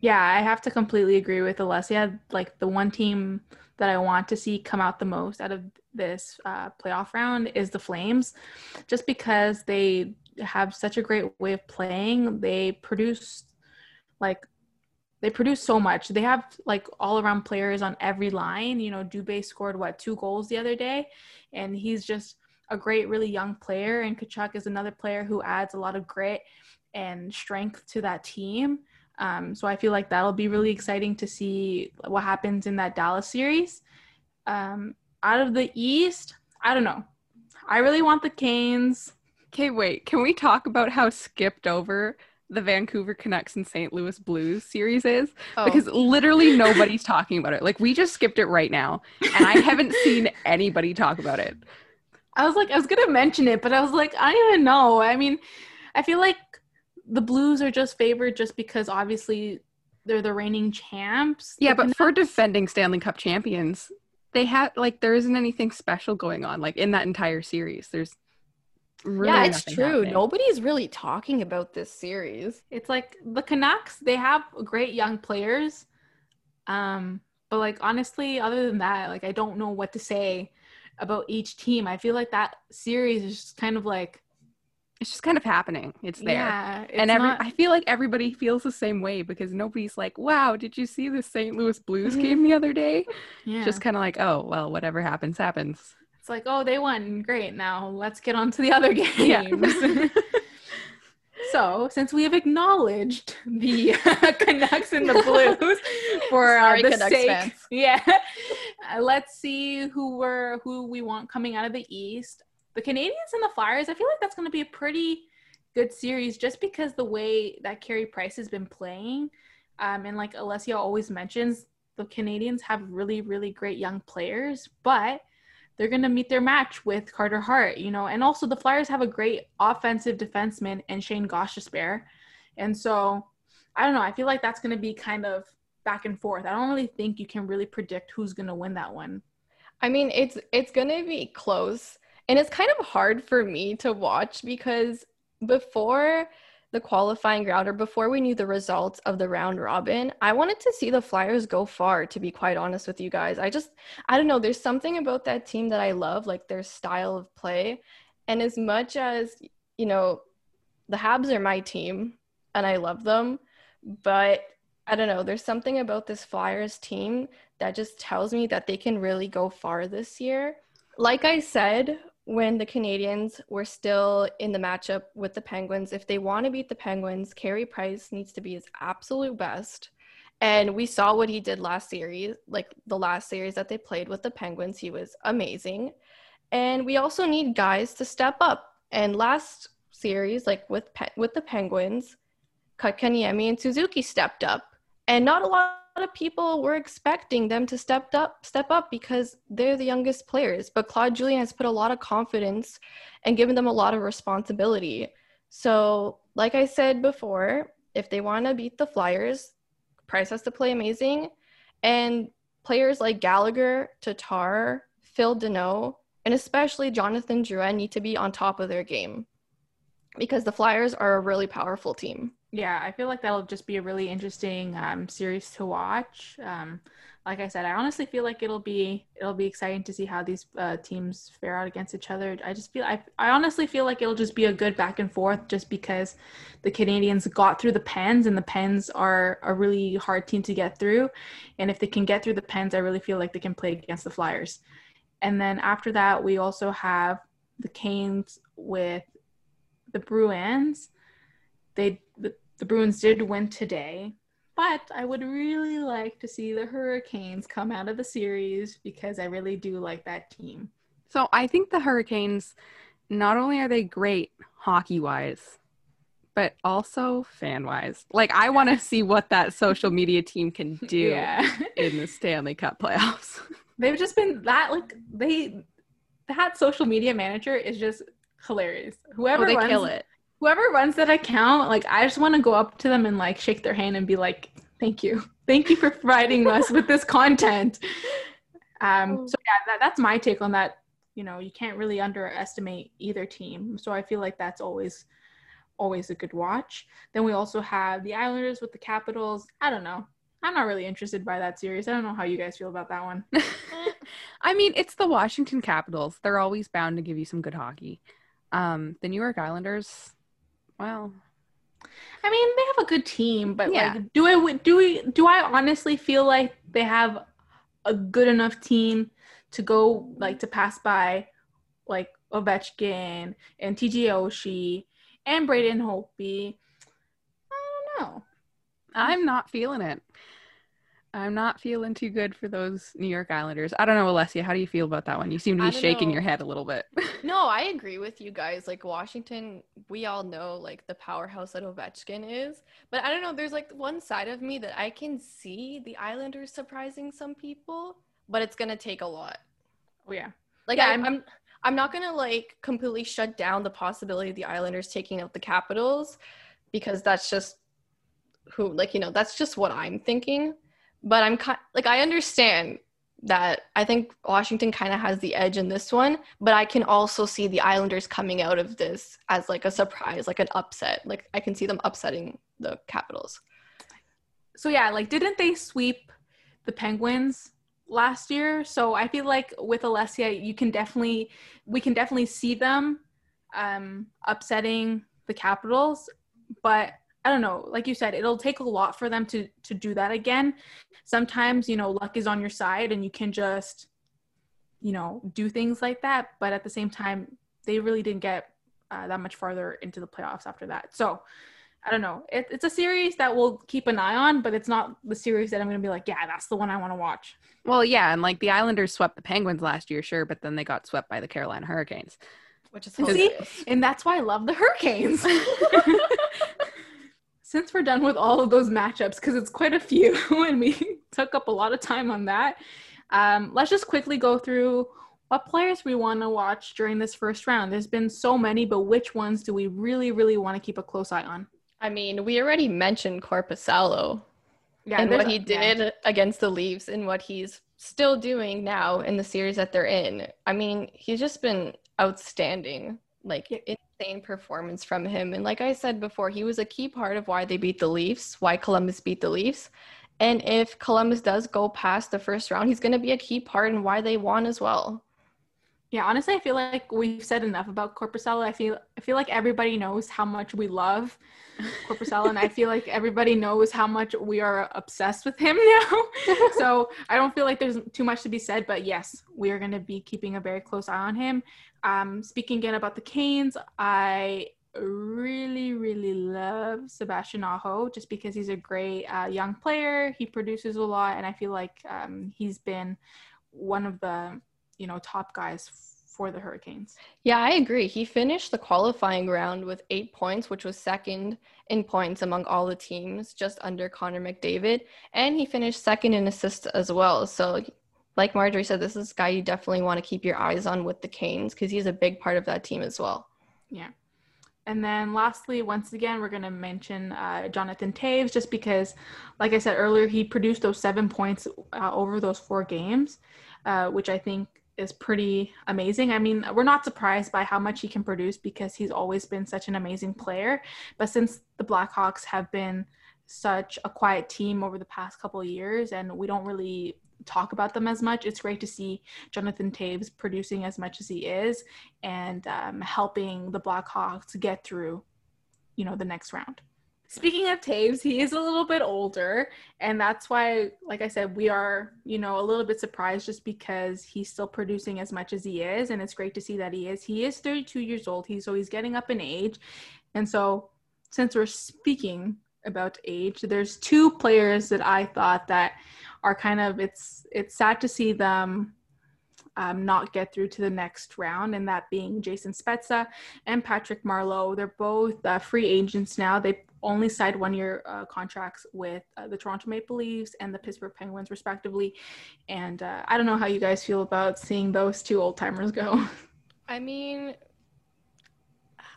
Yeah, I have to completely agree with Alessia. Like, the one team that I want to see come out the most out of this uh, playoff round is the Flames, just because they have such a great way of playing. They produce, like, They produce so much. They have like all-around players on every line. You know, Dubé scored what two goals the other day, and he's just a great, really young player. And Tkachuk is another player who adds a lot of grit and strength to that team. Um, so I feel like that'll be really exciting to see what happens in that Dallas series. Um, out of the East, I don't know. I really want the Canes. Okay, wait. Can we talk about how skipped over the Vancouver Canucks and Saint Louis Blues series is? Oh. Because literally nobody's talking about it. Like, we just skipped it right now, and I haven't seen anybody talk about it. I was like, I was going to mention it, but I was like, I don't even know. I mean, I feel like the Blues are just favored just because obviously they're the reigning champs. Yeah, but Canucks, for defending Stanley Cup champions, they have, like, there isn't anything special going on, like, in that entire series. There's Really yeah, it's true. Happened. Nobody's really talking about this series. It's like the Canucks, they have great young players. Um, but like, honestly, other than that, like, I don't know what to say about each team. I feel like that series is just kind of like, it's just kind of happening. It's there. Yeah, it's and every, not... I feel like everybody feels the same way because nobody's like, wow, did you see the Saint Louis Blues game the other day? Yeah. Just kind of like, oh, well, whatever happens, happens. It's like, oh, they won. Great. Now let's get on to the other games. Yeah. So since we have acknowledged the uh, Canucks and the Blues for uh, Sorry, the Canucks sake, fans. yeah, uh, let's see who we're who we want coming out of the East. The Canadiens and the Flyers. I feel like that's going to be a pretty good series, just because the way that Carey Price has been playing, um, and like Alessia always mentions, the Canadiens have really, really great young players, but they're going to meet their match with Carter Hart, you know, and also the Flyers have a great offensive defenseman and Shane Gostisbehere. And so, I don't know, I feel like that's going to be kind of back and forth. I don't really think you can really predict who's going to win that one. I mean, it's, it's going to be close, and it's kind of hard for me to watch because before the qualifying round or before we knew the results of the round robin, I wanted to see the Flyers go far, to be quite honest with you guys. I just, I don't know. There's something about that team that I love, like their style of play. And as much as, you know, the Habs are my team and I love them, but I don't know. There's something about this Flyers team that just tells me that they can really go far this year. Like I said, when the Canadiens were still in the matchup with the Penguins, if they want to beat the Penguins, Carey Price needs to be his absolute best. And we saw what he did last series, like the last series that they played with the Penguins. He was amazing. And we also need guys to step up. And last series, like with pe- with the Penguins, Kotkaniemi and Suzuki stepped up. And not a lot of people were expecting them to step up, step up because they're the youngest players. But Claude Julien has put a lot of confidence and given them a lot of responsibility. So, like I said before, if they want to beat the Flyers, Price has to play amazing. And players like Gallagher, Tatar, Phil Deneau, and especially Jonathan Drouin need to be on top of their game because the Flyers are a really powerful team. Yeah, I feel like that'll just be a really interesting um, series to watch. Um, like I said, I honestly feel like it'll be it'll be exciting to see how these uh, teams fare out against each other. I just feel I I honestly feel like it'll just be a good back and forth, just because the Canadiens got through the Pens, and the Pens are a really hard team to get through. And if they can get through the Pens, I really feel like they can play against the Flyers. And then after that, we also have the Canes with the Bruins. They the, The Bruins did win today, but I would really like to see the Hurricanes come out of the series because I really do like that team. So I think the Hurricanes, not only are they great hockey-wise, but also fan-wise. Like, I want to see what that social media team can do yeah. in the Stanley Cup playoffs. They've just been that, like, they, that social media manager is just hilarious. Whoever oh, they runs, kill it. Whoever runs that account, like, I just want to go up to them and, like, shake their hand and be like, thank you. Thank you for providing us with this content. Um, so, yeah, that, that's my take on that. You know, you can't really underestimate either team. So I feel like that's always, always a good watch. Then we also have the Islanders with the Capitals. I don't know. I'm not really interested by that series. I don't know how you guys feel about that one. I mean, it's the Washington Capitals. They're always bound to give you some good hockey. Um, the New York Islanders... Wow. I mean, they have a good team, but yeah. like, do I do we do I honestly feel like they have a good enough team to go like to pass by like Ovechkin and T J Oshie and Braden Holtby? I don't know. I'm not feeling it. I'm not feeling too good for those New York Islanders. I don't know, Alessia, how do you feel about that one? You seem to be shaking know. your head a little bit. No, I agree with you guys. Like, Washington, we all know, like, the powerhouse that Ovechkin is. But I don't know, there's, like, one side of me that I can see the Islanders surprising some people, but it's going to take a lot. Oh, yeah. Like, yeah, I, I'm, I'm I'm not going to, like, completely shut down the possibility of the Islanders taking out the Capitals because that's just who, like, you know, that's just what I'm thinking. But I'm kind like, I understand that I think Washington kind of has the edge in this one, but I can also see the Islanders coming out of this as like a surprise, like an upset. Like I can see them upsetting the Capitals. So yeah, like didn't they sweep the Penguins last year? So I feel like with Alessia, you can definitely, we can definitely see them um, upsetting the Capitals, but I don't know, like you said, it'll take a lot for them to to do that again. Sometimes, you know, luck is on your side and you can just, you know, do things like that. But at the same time, they really didn't get uh, that much farther into the playoffs after that. So I don't know. It, it's a series that we'll keep an eye on, but it's not the series that I'm going to be like, yeah, that's the one I want to watch. Well, yeah. And like the Islanders swept the Penguins last year, sure. But then they got swept by the Carolina Hurricanes, which is hilarious. See? And that's why I love the Hurricanes. Since we're done with all of those matchups, because it's quite a few and we took up a lot of time on that, um, let's just quickly go through what players we want to watch during this first round. There's been so many, but which ones do we really, really want to keep a close eye on? I mean, we already mentioned Korpisalo yeah, and what he did yeah. against the Leafs and what he's still doing now in the series that they're in. I mean, he's just been outstanding. Like, yeah. insane performance from him. And like I said before, he was a key part of why they beat the Leafs, why Columbus beat the Leafs. And if Columbus does go past the first round, he's going to be a key part in why they won as well. Yeah, honestly, I feel like we've said enough about Korpisalo. I feel I feel like everybody knows how much we love Korpisalo, and I feel like everybody knows how much we are obsessed with him now. So I don't feel like there's too much to be said, but yes, we are going to be keeping a very close eye on him. Um, speaking again about the Canes, I really, really love Sebastian Aho just because he's a great uh, young player. He produces a lot, and I feel like um, he's been one of the – you know, top guys for the Hurricanes. Yeah, I agree. He finished the qualifying round with eight points, which was second in points among all the teams, just under Connor McDavid. And he finished second in assists as well. So like Marjorie said, this is a guy you definitely want to keep your eyes on with the Canes because he's a big part of that team as well. Yeah. And then lastly, once again, we're going to mention uh, Jonathan Toews just because, like I said earlier, he produced those seven points uh, over those four games, uh, which I think is pretty amazing. I mean, we're not surprised by how much he can produce because he's always been such an amazing player. But since the Blackhawks have been such a quiet team over the past couple of years and we don't really talk about them as much, it's great to see Jonathan Toews producing as much as he is and um, helping the Blackhawks get through, you know, the next round. Speaking of Toews, he is a little bit older, and that's why, like I said, we are, you know, a little bit surprised just because he's still producing as much as he is, and it's great to see that he is. He is thirty-two years old, he's, so he's getting up in age. And so since we're speaking about age, there's two players that I thought that are kind of, it's it's sad to see them Um, not get through to the next round, and that being Jason Spezza and Patrick Marleau. They're both uh, free agents now. They only signed one-year uh, contracts with uh, the Toronto Maple Leafs and the Pittsburgh Penguins, respectively. And uh, I don't know how you guys feel about seeing those two old-timers go. I mean,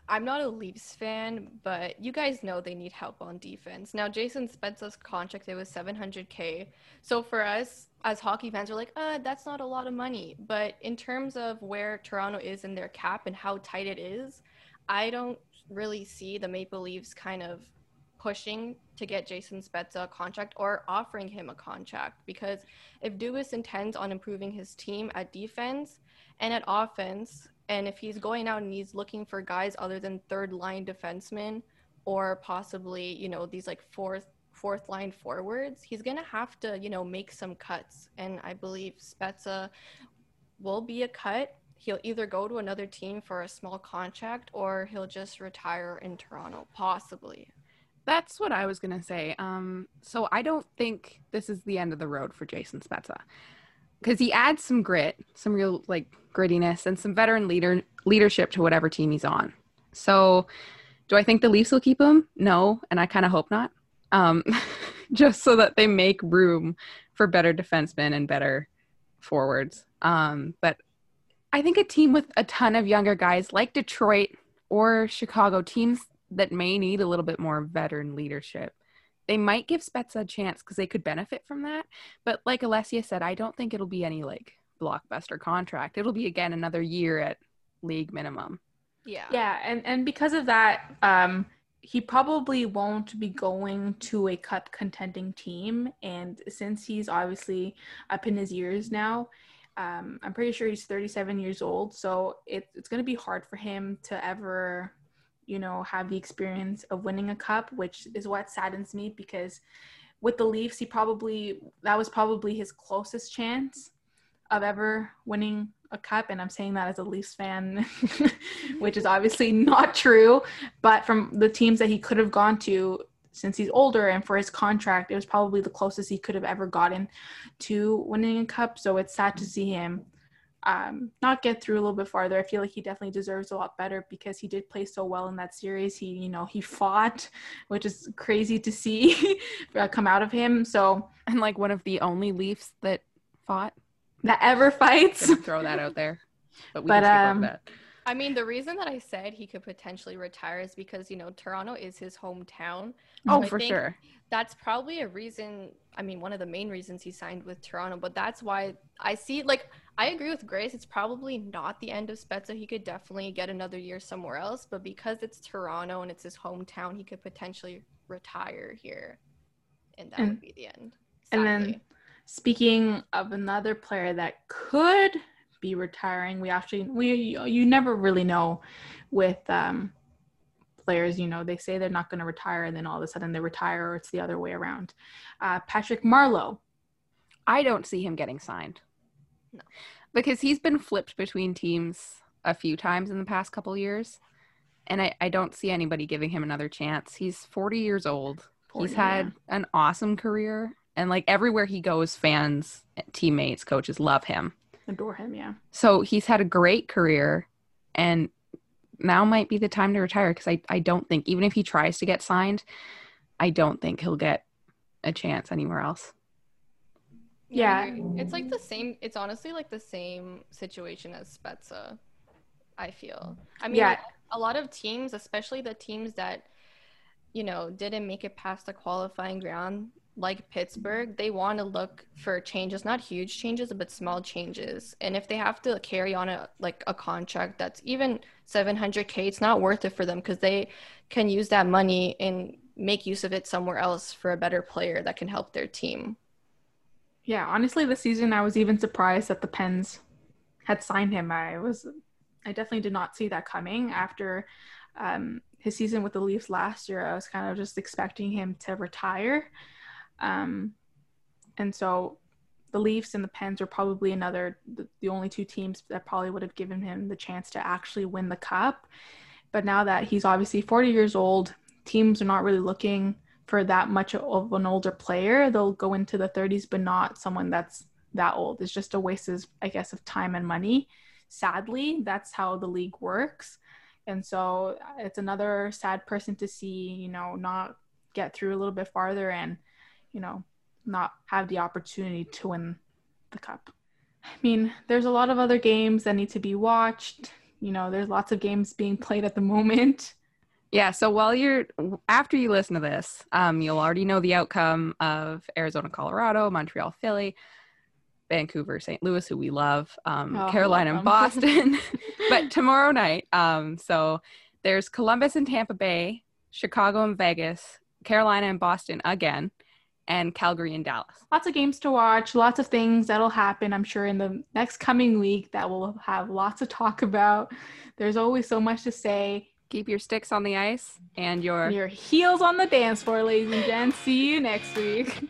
I'm not a Leafs fan, but you guys know they need help on defense. Now, Jason Spezza's contract, it was seven hundred K. So for us as hockey fans, we're like, uh, that's not a lot of money. But in terms of where Toronto is in their cap and how tight it is, I don't really see the Maple Leafs kind of pushing to get Jason Spezza a contract or offering him a contract. Because if Dubas intends on improving his team at defense and at offense, and if he's going out and he's looking for guys other than third-line defensemen or possibly, you know, these like fourth fourth-line forwards, he's going to have to, you know, make some cuts. And I believe Spezza will be a cut. He'll either go to another team for a small contract or he'll just retire in Toronto, possibly. That's what I was going to say. Um, so I don't think this is the end of the road for Jason Spezza. Because he adds some grit, some real, like, grittiness, and some veteran leader leadership to whatever team he's on. So do I think the Leafs will keep him? No, and I kind of hope not. Um, just so that they make room for better defensemen and better forwards. Um, but I think a team with a ton of younger guys like Detroit or Chicago, teams that may need a little bit more veteran leadership, they might give Spezza a chance because they could benefit from that. But like Alessia said, I don't think it'll be any like blockbuster contract. It'll be again another year at league minimum. Yeah. Yeah. And, and because of that, um, he probably won't be going to a cup contending team. And since he's obviously up in his years now, um, I'm pretty sure he's thirty-seven years old. So it, it's going to be hard for him to ever, you know, have the experience of winning a cup, which is what saddens me, because with the Leafs, he probably, that was probably his closest chance of ever winning a cup. And I'm saying that as a Leafs fan, which is obviously not true, but from the teams that he could have gone to since he's older and for his contract, it was probably the closest he could have ever gotten to winning a cup. So it's sad to see him um, not get through a little bit farther. I feel like he definitely deserves a lot better because he did play so well in that series. He, you know, he fought, which is crazy to see come out of him. So, and like one of the only Leafs that fought. That ever fights. Throw that out there. But we but, can um, that. I mean, the reason that I said he could potentially retire is because, you know, Toronto is his hometown. Oh, I for think sure. That's probably a reason. I mean, one of the main reasons he signed with Toronto, but that's why I see, like, I agree with Grace. It's probably not the end of Spezza. He could definitely get another year somewhere else, but because it's Toronto and it's his hometown, he could potentially retire here. And that and, would be the end. Sadly. And then, speaking of another player that could be retiring, we actually, we you, you never really know with um, players, you know, they say they're not going to retire and then all of a sudden they retire or it's the other way around. Uh, Patrick Marleau. I don't see him getting signed. No. Because he's been flipped between teams a few times in the past couple of years. And I, I don't see anybody giving him another chance. He's forty years old. forty, he's had yeah. an awesome career. And, like, everywhere he goes, fans, teammates, coaches love him. Adore him, yeah. So he's had a great career, and now might be the time to retire because I, I don't think, even if he tries to get signed, I don't think he'll get a chance anywhere else. Yeah. yeah. It's, like, the same – it's honestly, like, the same situation as Spezza, I feel. I mean, yeah. like, a lot of teams, especially the teams that, you know, didn't make it past the qualifying round – like Pittsburgh, they want to look for changes, not huge changes, but small changes. And if they have to carry on a like a contract that's even seven hundred thousand, it's not worth it for them because they can use that money and make use of it somewhere else for a better player that can help their team. Yeah, honestly, this season I was even surprised that the Pens had signed him. I was, I definitely did not see that coming after um, his season with the Leafs last year. I was kind of just expecting him to retire. Um, and so the Leafs and the Pens are probably another, the, the only two teams that probably would have given him the chance to actually win the cup. But now that he's obviously forty years old, teams are not really looking for that much of an older player. They'll go into the thirties, but not someone that's that old. It's just a waste, of, I guess, of time and money. Sadly, that's how the league works. And so it's another sad person to see, you know, not get through a little bit farther and, you know, not have the opportunity to win the cup. I mean, there's a lot of other games that need to be watched. You know, there's lots of games being played at the moment. Yeah, so while you're, after you listen to this, um, you'll already know the outcome of Arizona, Colorado, Montreal, Philly, Vancouver, Saint Louis, who we love, um, oh, Carolina and Boston. But tomorrow night, um, so there's Columbus and Tampa Bay, Chicago and Vegas, Carolina and Boston again, and Calgary and Dallas. Lots of games to watch, lots of things that'll happen, I'm sure, in the next coming week that we'll have lots to talk about. There's always so much to say. Keep your sticks on the ice and your... your heels on the dance floor, ladies and gents. See you next week.